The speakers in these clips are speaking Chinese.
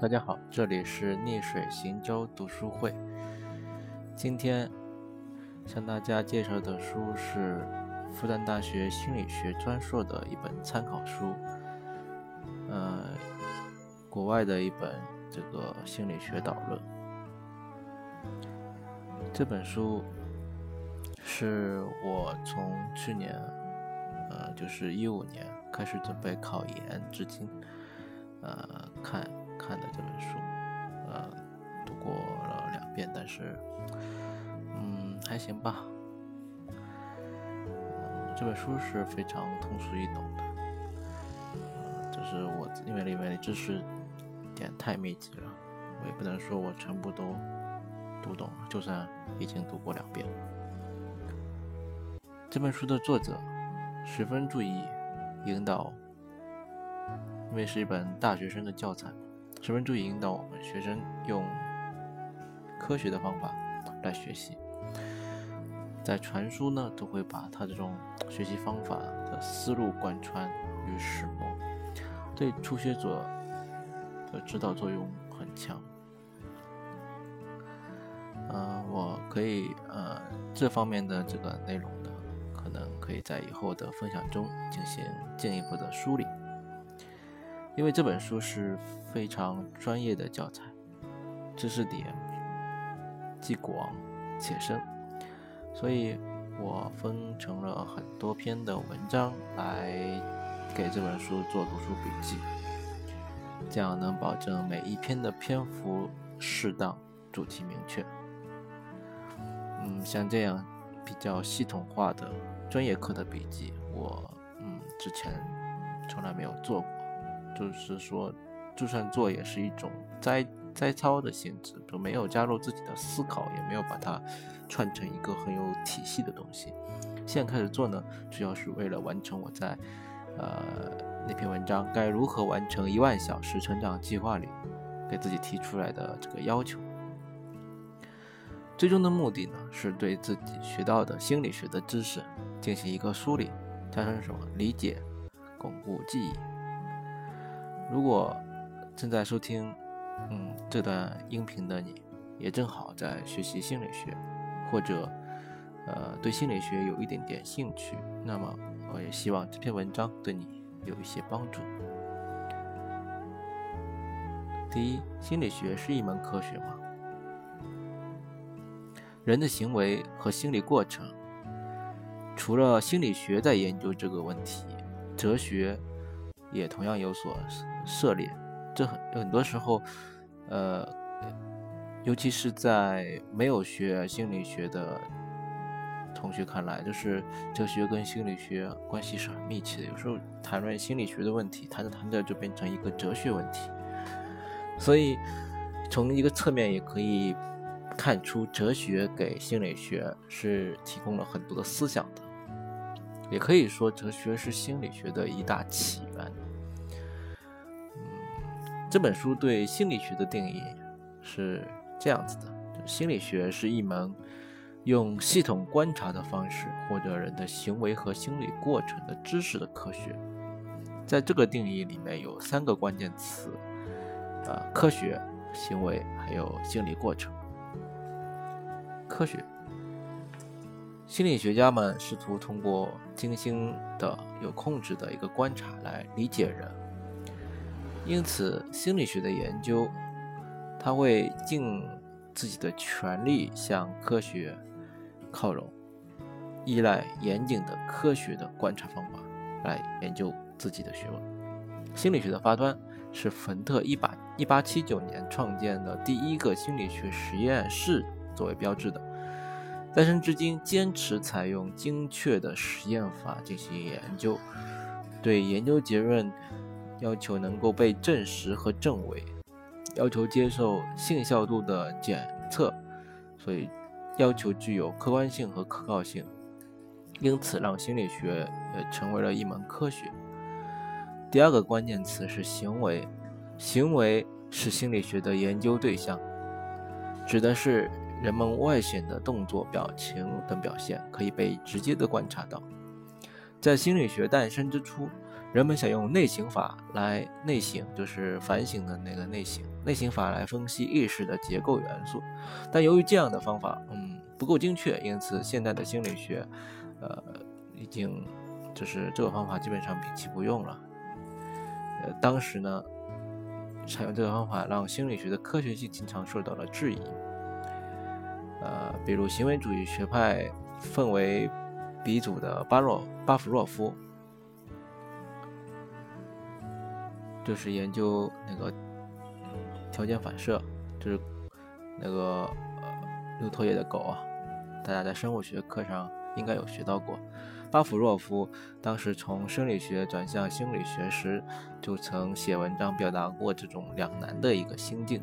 大家好，这里是逆水行舟读书会。今天向大家介绍的书是复旦大学心理学专硕的一本参考书，国外的一本这个心理学导论。这本书是我从去年就是2015年开始准备考研至今看的这本书，读过了2遍，但是还行吧。这本书是非常通俗易懂的，就是我因为里面的知识点太密集了，我也不能说我全部都读懂了，就算已经读过2遍。这本书的作者十分注意引导，因为是一本大学生的教材，十分注意引导我们学生用科学的方法来学习。在传书呢，都会把他这种学习方法的思路贯穿与始末，对初学者的指导作用很强。我可以这方面的这个内容的可能可以在以后的分享中进行进一步的梳理，因为这本书是非常专业的教材，知识点既广且深，所以我分成了很多篇的文章来给这本书做读书笔记，这样能保证每一篇的篇幅适当，主题明确。像这样比较系统化的专业课的笔记，我之前从来没有做过，就是说就算做也是一种摘抄的性质，就没有加入自己的思考，也没有把它串成一个很有体系的东西。现在开始做呢，主要是为了完成我在那篇文章该如何完成10000小时成长计划里给自己提出来的这个要求。最终的目的呢，是对自己学到的心理学的知识进行一个梳理，加上什么理解，巩固记忆。如果正在收听这段音频的你，也正好在学习心理学，或者对心理学有一点点兴趣，那么我也希望这篇文章对你有一些帮助。第一，心理学是一门科学吗？人的行为和心理过程，除了心理学在研究这个问题，哲学也同样有所涉猎。这很多时候，尤其是在没有学心理学的同学看来，就是哲学跟心理学关系是很密切的。有时候谈论心理学的问题，谈着谈着就变成一个哲学问题。所以，从一个侧面也可以看出，哲学给心理学是提供了很多的思想的，也可以说哲学是心理学的一大起源。这本书对心理学的定义是这样子的，心理学是一门用系统观察的方式获得人的行为和心理过程的知识的科学。在这个定义里面有3个关键词，科学、行为还有心理过程。科学，心理学家们试图通过精心的有控制的一个观察来理解人，因此心理学的研究它会尽自己的全力向科学靠拢，依赖严谨的科学的观察方法来研究自己的学问。心理学的发端是冯特1879年创建的第一个心理学实验室作为标志的，诞生至今坚持采用精确的实验法进行研究，对研究结论要求能够被证实和证伪，要求接受信效度的检测，所以要求具有客观性和可靠性，因此让心理学也成为了一门科学。第2个关键词是行为，行为是心理学的研究对象，指的是人们外显的动作、表情等表现可以被直接的观察到。在心理学诞生之初，人们想用内省法来内省，就是反省的那个内省，内省法来分析意识的结构元素。但由于这样的方法不够精确，因此现代的心理学已经就是这个方法基本上摒弃不用了。当时呢，采用这个方法让心理学的科学性经常受到了质疑。比如行为主义学派分为鼻祖的巴甫洛夫，就是研究那个条件反射，就是那个六头野的狗啊，大家在生物学课上应该有学到过。巴甫洛夫当时从生理学转向心理学时，就曾写文章表达过这种两难的一个心境。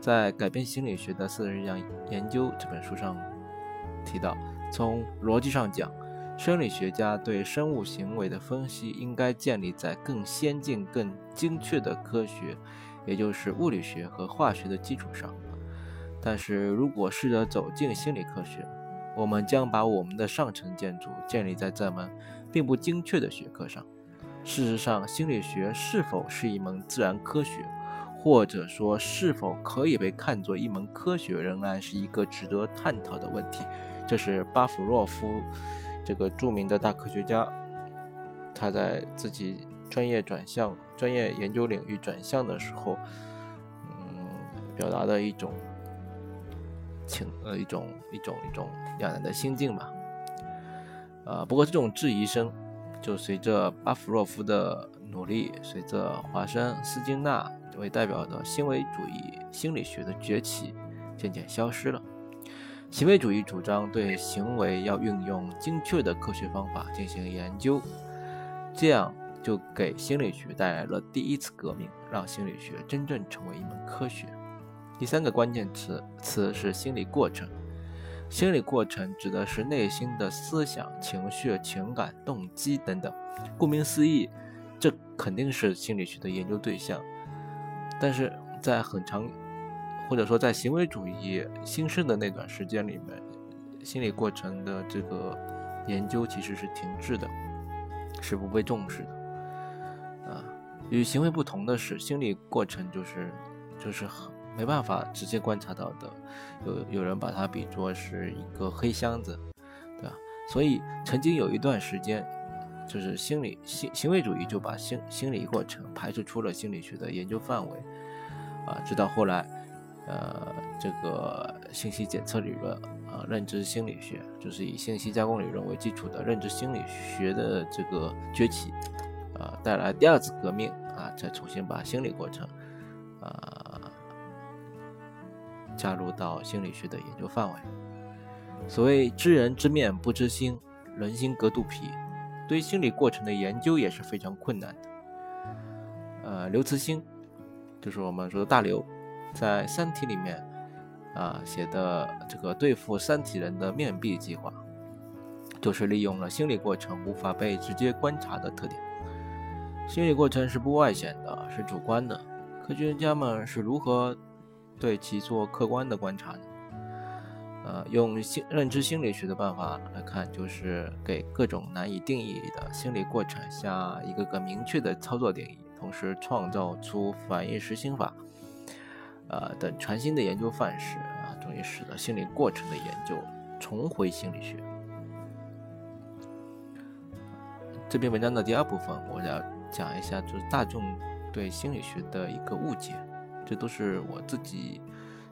在《改变心理学的41项研究》这本书上提到，从逻辑上讲，生理学家对生物行为的分析应该建立在更先进更精确的科学，也就是物理学和化学的基础上。但是如果试着走进心理科学，我们将把我们的上层建筑建立在这门并不精确的学科上。事实上，心理学是否是一门自然科学，或者说是否可以被看作一门科学，仍然是一个值得探讨的问题。这是巴甫洛夫这个著名的大科学家，他在自己专业研究领域转向的时候，表达的一种两难的心境吧。不过这种质疑声就随着巴甫洛夫的努力，随着华生、斯金纳为代表的行为主义心理学的崛起，渐渐消失了。行为主义主张对行为要运用精确的科学方法进行研究，这样就给心理学带来了第一次革命，让心理学真正成为一门科学。第三个关键词是心理过程。心理过程指的是内心的思想、情绪、情感、动机等等。顾名思义，这肯定是心理学的研究对象。但是在在行为主义兴盛的那段时间里面，心理过程的这个研究其实是停滞的，是不被重视的。与行为不同的是，心理过程就是没办法直接观察到的，有人把它比作是一个黑箱子，对吧？所以曾经有一段时间，就是行为主义就把心理过程排除出了心理学的研究范围，直到后来，这个信息检测理论啊，认知心理学，就是以信息加工理论为基础的认知心理学的这个崛起，带来第二次革命啊，再重新把心理过程加入到心理学的研究范围。所谓知人知面不知心，人心隔肚皮，对心理过程的研究也是非常困难的。刘慈欣，就是我们说的大刘，在《三体》里面写的这个对付三体人的面壁计划，就是利用了心理过程无法被直接观察的特点。心理过程是不外显的，是主观的，科学家们是如何对其做客观的观察呢？用认知心理学的办法来看，就是给各种难以定义的心理过程下一个个明确的操作定义，同时创造出反义实心法等全新的研究范式终于使得心理过程的研究重回心理学。这篇文章的第二部分，我要讲一下就是大众对心理学的一个误解，这都是我自己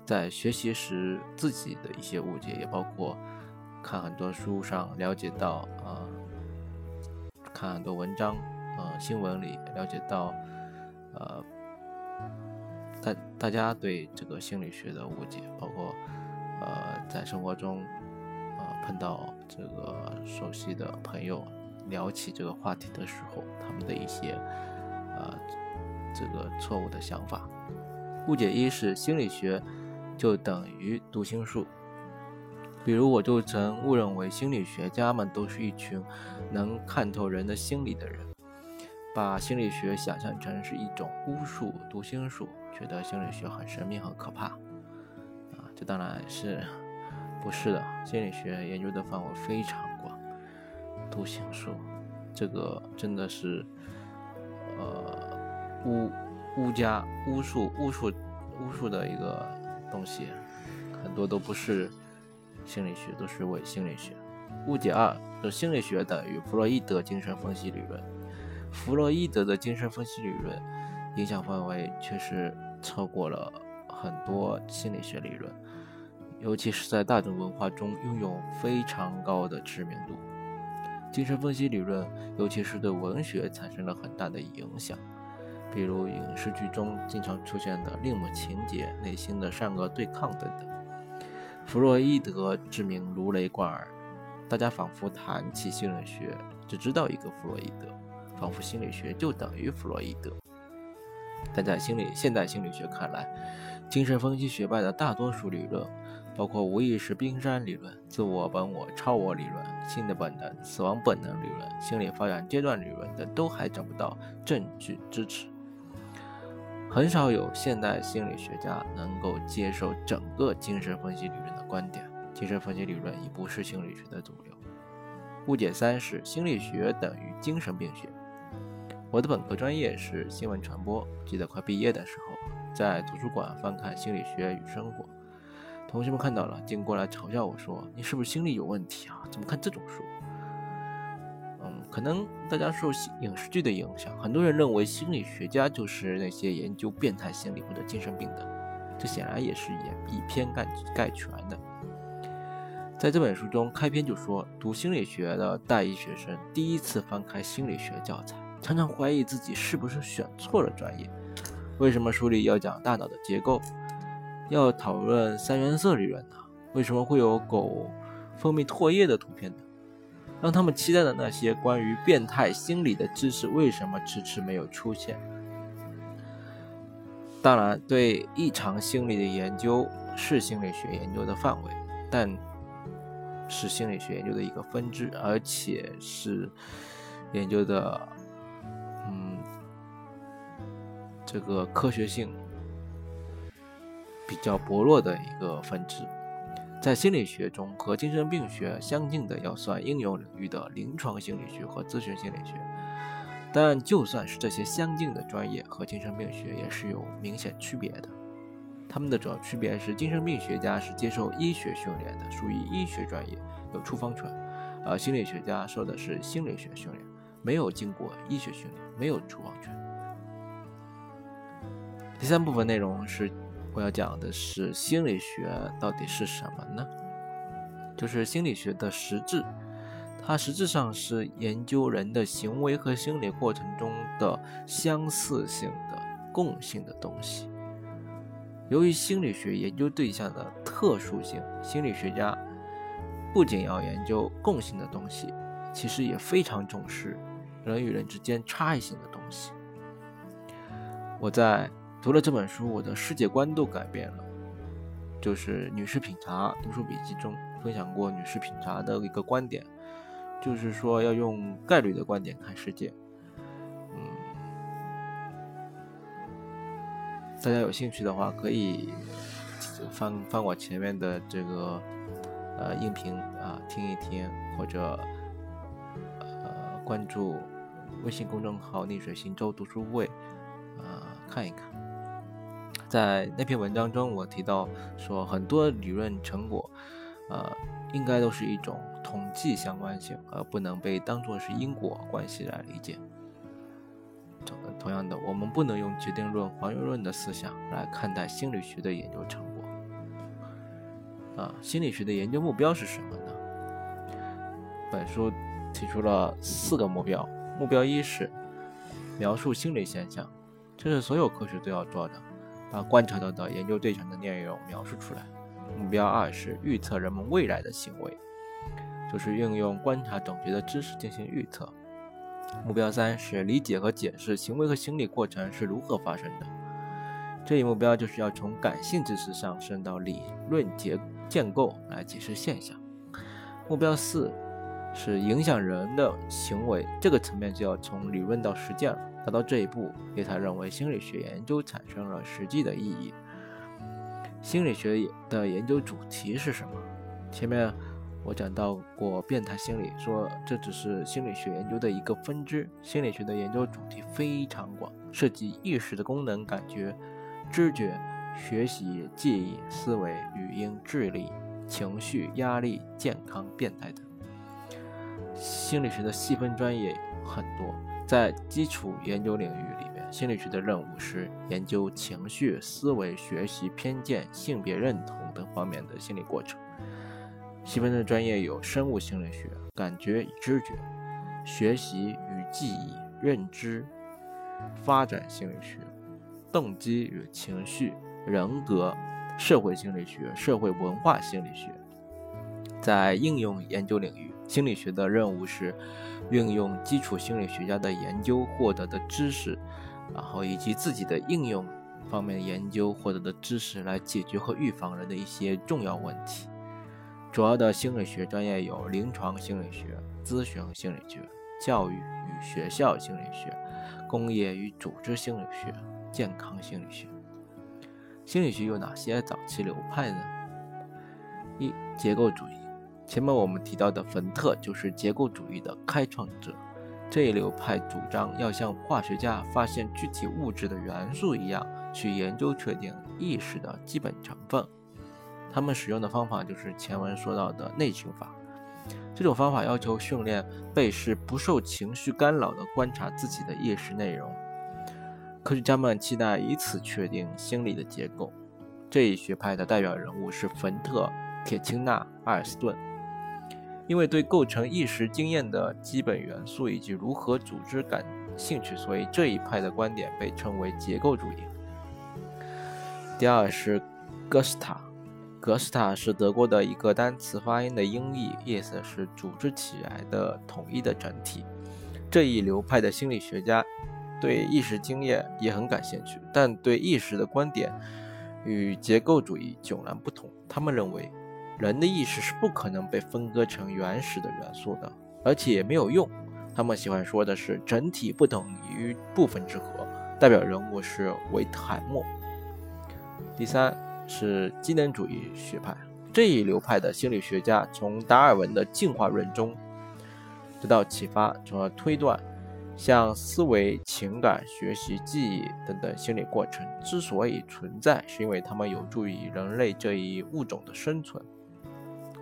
在学习时自己的一些误解，也包括看很多书上了解到看很多文章新闻里了解到大家对这个心理学的误解，包括在生活中碰到这个熟悉的朋友聊起这个话题的时候，他们的一些这个错误的想法。误解一是心理学就等于读心术，比如我就曾误认为心理学家们都是一群能看透人的心理的人，把心理学想象成是一种巫术、读心术，觉得心理学很神秘、很可怕这当然是不是的。心理学研究的范围非常广，读心术这个真的是巫术的一个东西，很多都不是心理学，都是伪心理学。误解二，是心理学的与弗洛伊德精神分析理论。弗洛伊德的精神分析理论影响范围确实超过了很多心理学理论，尤其是在大众文化中拥有非常高的知名度。精神分析理论尤其是对文学产生了很大的影响，比如影视剧中经常出现的恋母情节、内心的善恶对抗等等。弗洛伊德之名如雷贯耳，大家仿佛谈起心理学只知道一个弗洛伊德，仿佛心理学就等于弗洛伊德。但在现代心理学看来，精神分析学派的大多数理论，包括无意识冰山理论、自我、本我、超我理论、性的本能、死亡本能理论、心理发展阶段理论等，都还找不到证据支持。很少有现代心理学家能够接受整个精神分析理论的观点，精神分析理论已不是心理学的主流。误解三是心理学等于精神病学。我的本科专业是新闻传播，记得快毕业的时候，在图书馆翻看《心理学与生活》，同学们看到了，经过来嘲笑我说：“你是不是心理有问题啊？怎么看这种书？”可能大家受影视剧的影响，很多人认为心理学家就是那些研究变态心理或者精神病的，这显然也是以偏概全的。在这本书中，开篇就说，读心理学的大一学生第一次翻开心理学教材，常常怀疑自己是不是选错了专业。为什么书里要讲大脑的结构，要讨论三原色理论呢？为什么会有狗分泌唾液的图片呢？让他们期待的那些关于变态心理的知识，为什么迟迟没有出现？当然，对异常心理的研究是心理学研究的范围，但是心理学研究的一个分支，而且是研究的这个科学性比较薄弱的一个分支。在心理学中，和精神病学相近的要算应用领域的临床心理学和咨询心理学，但就算是这些相近的专业，和精神病学也是有明显区别的。他们的主要区别是，精神病学家是接受医学训练的，属于医学专业，有处方权，而心理学家受的是心理学训练，没有经过医学训练，没有处方权。第三部分内容是我要讲的是心理学到底是什么呢？就是心理学的实质，它实质上是研究人的行为和心理过程中的相似性的共性的东西。由于心理学研究对象的特殊性，心理学家不仅要研究共性的东西，其实也非常重视人与人之间差异性的东西。我在读了这本书，我的世界观都改变了。就是《女士品茶读书笔记》中分享过女士品茶的一个观点，就是说要用概率的观点看世界。大家有兴趣的话，可以翻我前面的这个音频啊，听一听，或者关注微信公众号“逆水行舟读书会”看一看。在那篇文章中，我提到说，很多理论成果应该都是一种统计相关性，而不能被当作是因果关系来理解。同样的，我们不能用决定论、还原论的思想来看待心理学的研究成果心理学的研究目标是什么呢？本书提出了四个目标。目标一是描述心理现象，这是所有科学都要做的，把观察到的研究对象的内容描述出来。目标二是预测人们未来的行为，就是运用观察总结的知识进行预测。目标三是理解和解释行为和心理过程是如何发生的，这一目标就是要从感性知识上升到理论建构来解释现象。目标四是影响人的行为，这个层面就要从理论到实践了。达到这一步，也才认为心理学研究产生了实际的意义。心理学的研究主题是什么？前面我讲到过变态心理，说这只是心理学研究的一个分支，心理学的研究主题非常广，涉及意识的功能、感觉、知觉、学习、记忆、思维、语音、智力、情绪、压力、健康、变态等。心理学的细分专业很多，在基础研究领域里面，心理学的任务是研究情绪、思维、学习、偏见、性别认同等方面的心理过程。细分的专业有生物心理学、感觉与知觉、学习与记忆、认知、发展心理学、动机与情绪、人格、社会心理学、社会文化心理学。在应用研究领域，心理学的任务是运用基础心理学家的研究获得的知识，然后以及自己的应用方面研究获得的知识来解决和预防人的一些重要问题。主要的心理学专业有临床心理学、咨询心理学、教育与学校心理学、工业与组织心理学、健康心理学。心理学有哪些早期流派呢？一、结构主义。前面我们提到的冯特就是结构主义的开创者，这一流派主张要像化学家发现具体物质的元素一样，去研究确定意识的基本成分。他们使用的方法就是前文说到的内训法，这种方法要求训练被试不受情绪干扰的观察自己的意识内容。科学家们期待以此确定心理的结构。这一学派的代表人物是冯特、铁钦纳、阿尔斯顿。因为对构成意识经验的基本元素以及如何组织感兴趣，所以这一派的观点被称为结构主义。第二是哥斯塔。格斯塔是德国的一个单词发音的音译，意思是组织起来的统一的整体。这一流派的心理学家对意识经验也很感兴趣，但对意识的观点与结构主义迥然不同。他们认为人的意识是不可能被分割成原始的元素的，而且也没有用。他们喜欢说的是整体不等于部分之和，代表人物是维特海默。第三是机能主义学派。这一流派的心理学家从达尔文的进化论中得到启发，从而推断像思维、情感、学习、记忆等等心理过程之所以存在，是因为它们有助于人类这一物种的生存，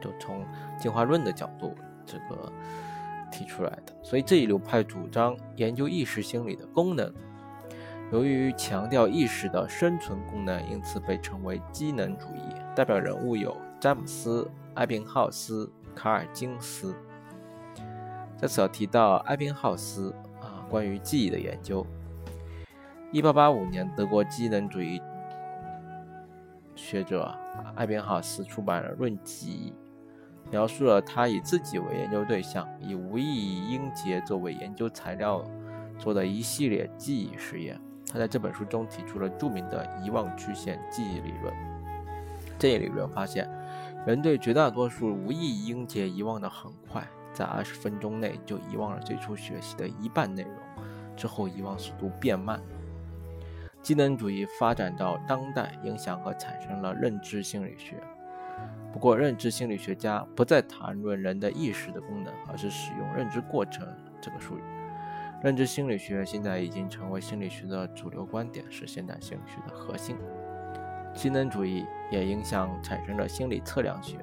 就从进化论的角度这个提出来的。所以这一流派主张研究意识心理的功能，由于强调意识的生存功能，因此被称为机能主义，代表人物有詹姆斯、艾宾浩斯、卡尔金斯。在此要提到艾宾浩斯关于记忆的研究。1885年，德国机能主义学者艾宾浩斯出版了《论记忆》，描述了他以自己为研究对象，以无意义音节作为研究材料做的一系列记忆实验。他在这本书中提出了著名的遗忘曲线记忆理论。这一理论发现，人对绝大多数无意义音节遗忘得很快，在20分钟内就遗忘了最初学习的一半内容，之后遗忘速度变慢。机能主义发展到当代，影响和产生了认知心理学。不过，认知心理学家不再谈论人的意识的功能，而是使用认知过程这个术语。认知心理学现在已经成为心理学的主流观点，是现代心理学的核心。机能主义也影响产生了心理测量学，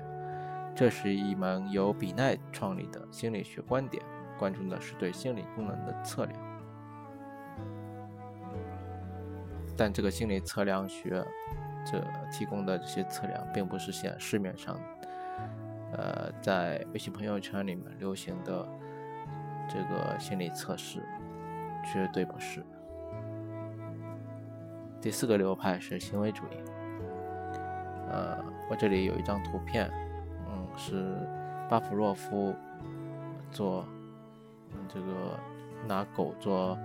这是一门由比奈创立的心理学观点，关注的是对心理功能的测量。但这个心理测量学这提供的这些测量，并不是现市面上在微信朋友圈里面流行的这个心理测试，绝对不是。第四个流派是行为主义。我这里有一张图片，是巴甫洛夫做这个拿狗做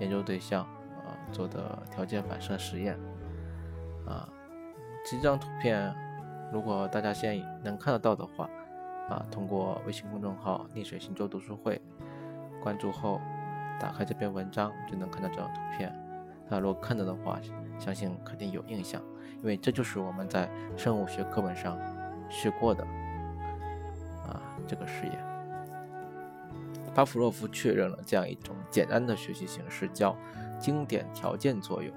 研究对象做的条件反射实验这张图片如果大家现在能看得到的话通过微信公众号“逆水行舟读书会”关注后，打开这篇文章就能看到这张图片。那如果看到的话，相信肯定有印象，因为这就是我们在生物学课本上学过的这个事业。巴甫洛夫确认了这样一种简单的学习形式，叫经典条件作用。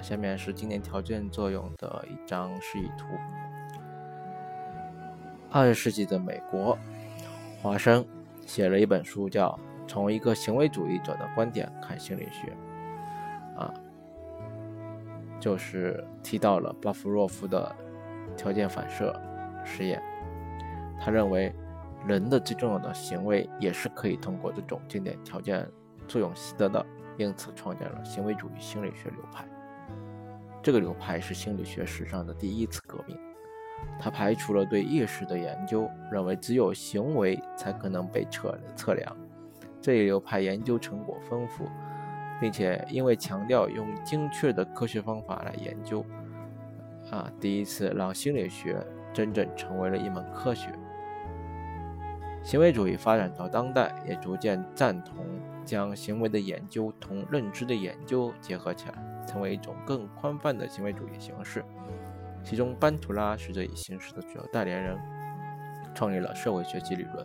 下面是经典条件作用的一张示意图。20世纪的美国，华生写了一本书叫《从一个行为主义者的观点看心理学》，就是提到了巴甫洛夫的条件反射实验。他认为人的最重要的行为也是可以通过这种经典条件作用习得的，因此创建了行为主义心理学流派。这个流派是心理学史上的第一次革命，它排除了对意识的研究，认为只有行为才可能被测量。这一流派研究成果丰富，并且因为强调用精确的科学方法来研究，第一次让心理学真正成为了一门科学。行为主义发展到当代，也逐渐赞同将行为的研究同认知的研究结合起来，成为一种更宽泛的行为主义形式。其中班图拉是这一形式的主要代言人，创立了社会学习理论。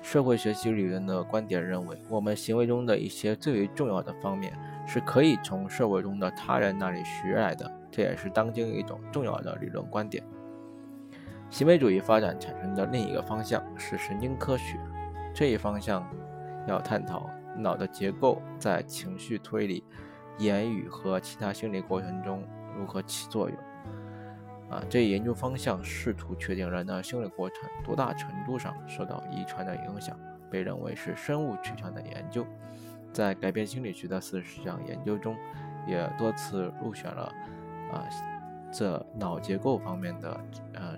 社会学习理论的观点认为，我们行为中的一些最为重要的方面是可以从社会中的他人那里学来的，这也是当今一种重要的理论观点。行为主义发展产生的另一个方向是神经科学，这一方向要探讨脑的结构在情绪推理、言语和其他心理过程中如何起作用。这一研究方向试图确定人的心理过程多大程度上受到遗传的影响，被认为是生物取向的研究。在改变心理学的40项研究中，也多次入选了这脑结构方面的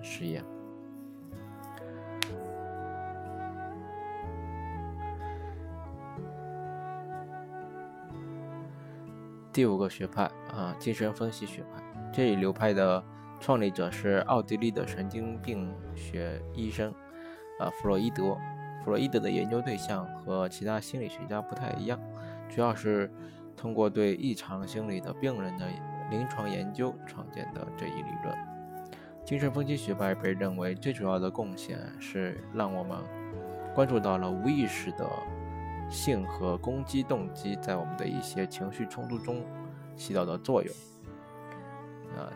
实验。第5个学派精神分析学派，这一流派的创立者是奥地利的神经病学医生弗洛伊德。弗洛伊德的研究对象和其他心理学家不太一样，主要是通过对异常心理的病人的临床研究创建的这一理论。精神分析学派被认为最主要的贡献是让我们关注到了无意识的性和攻击动机在我们的一些情绪冲突中起到的作用。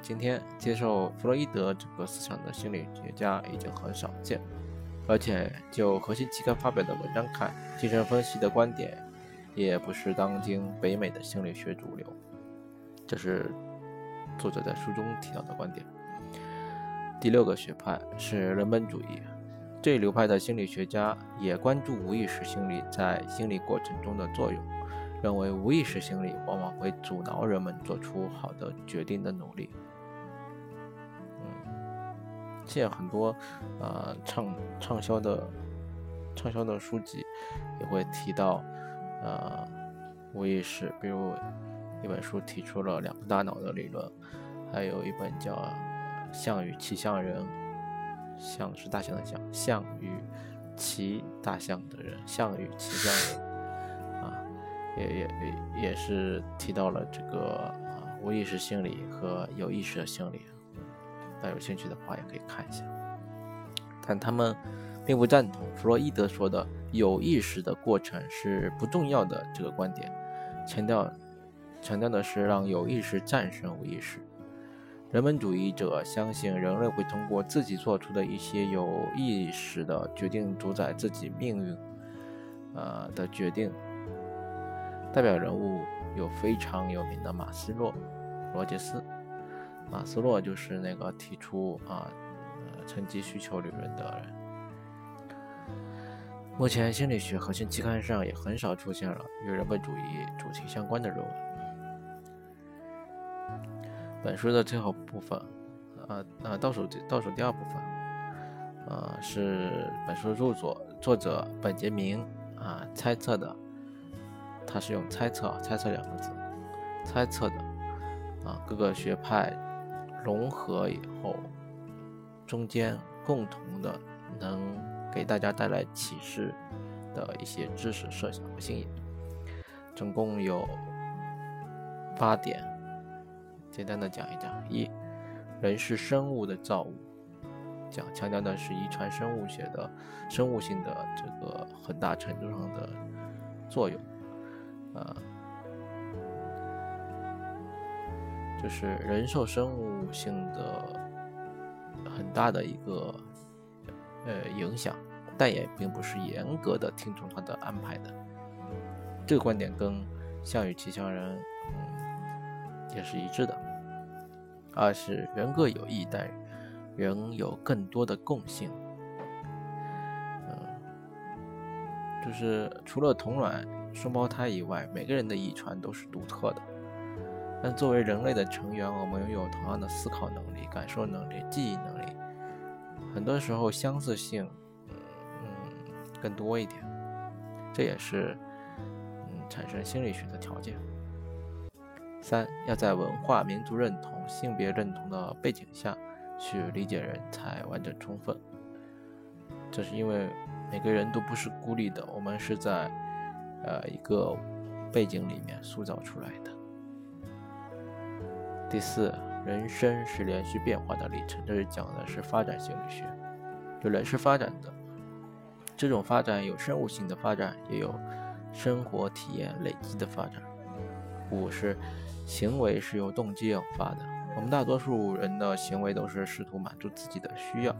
今天接受弗洛伊德这个思想的心理学家已经很少见，而且就核心期刊发表的文章看，精神分析的观点也不是当今北美的心理学主流，这是作者在书中提到的观点。第6个学派是人本主义，这一流派的心理学家也关注无意识心理在心理过程中的作用，认为无意识心理往往会阻挠人们做出好的决定的努力。现在很多畅销的书籍也会提到无意识，比如一本书提出了两个大脑的理论，还有一本叫《象与骑象人》，象是大象的象，象与骑大象的人，象与骑象人。也是提到了这个无意识心理和有意识的心理，但有兴趣的话也可以看一下。但他们并不赞同弗洛伊德说的有意识的过程是不重要的这个观点，强调的是让有意识战胜无意识。人本主义者相信人类会通过自己做出的一些有意识的决定主宰自己命运的决定。代表人物有非常有名的马斯洛、罗杰斯。马斯洛就是那个提出层级需求理论的人。目前心理学核心期刊上也很少出现了与人本主义主题相关的论文。本书的最后部分，倒数第2部分，是本书作者本杰明猜测的。它是用猜测两个字，猜测的各个学派融合以后，中间共同的能给大家带来启示的一些知识设想和信仰，总共有8点，简单的讲一讲。1，人是生物的造物，讲，强调的是遗传生物学的生物性的这个很大程度上的作用。就是人受生物性的很大的一个影响，但也并不是严格的听从他的安排的。这个观点跟项羽骑象人也是一致的。二是人各有异，但人有更多的共性。就是除了同卵双胞胎以外，每个人的遗传都是独特的。但作为人类的成员，我们拥有同样的思考能力、感受能力、记忆能力，很多时候相似性更多一点，这也是产生心理学的条件。三，要在文化、民族认同、性别认同的背景下去理解人才完整充分。这是因为每个人都不是孤立的，我们是在一个背景里面塑造出来的。第四，人生是连续变化的历程，这是讲的是发展心理学，就人是发展的，这种发展有生物性的发展，也有生活体验累积的发展。五是行为是由动机引发的，我们大多数人的行为都是试图满足自己的需要，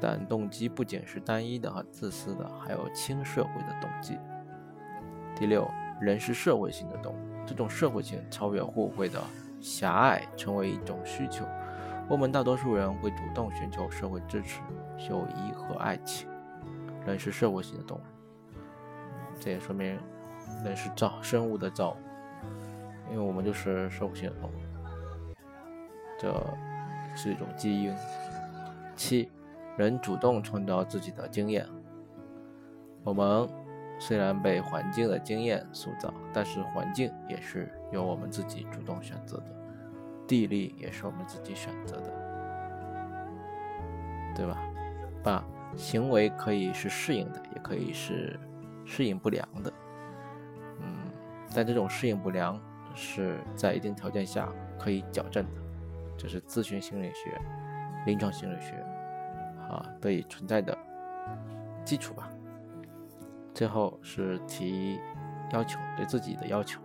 但动机不仅是单一的和自私的，还有亲社会的动机。第六，人是社会性的动物，这种社会性超越互惠的狭隘，成为一种需求。我们大多数人会主动寻求社会支持、友谊和爱情。人是社会性的动物，这也说明人是生物的造物，因为我们就是社会性的动物，这是一种基因。七，人主动创造自己的经验。我们虽然被环境的经验塑造，但是环境也是由我们自己主动选择的，地利也是我们自己选择的，对吧？八，行为可以是适应的，也可以是适应不良的。但这种适应不良是在一定条件下可以矫正的，这是咨询心理学、临床心理学得以存在的基础吧。最后是提要求，对自己的要求。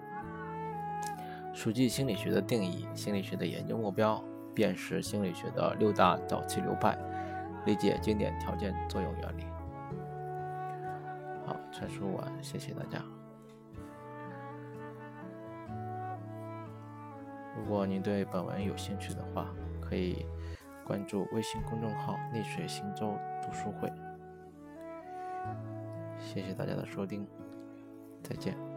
熟记心理学的定义，心理学的研究目标便是心理学的六大早期流派，理解经典条件作用原理。好，阐述完，谢谢大家。如果您对本文有兴趣的话，可以关注微信公众号“逆水行舟读书会”。谢谢大家的收听，再见。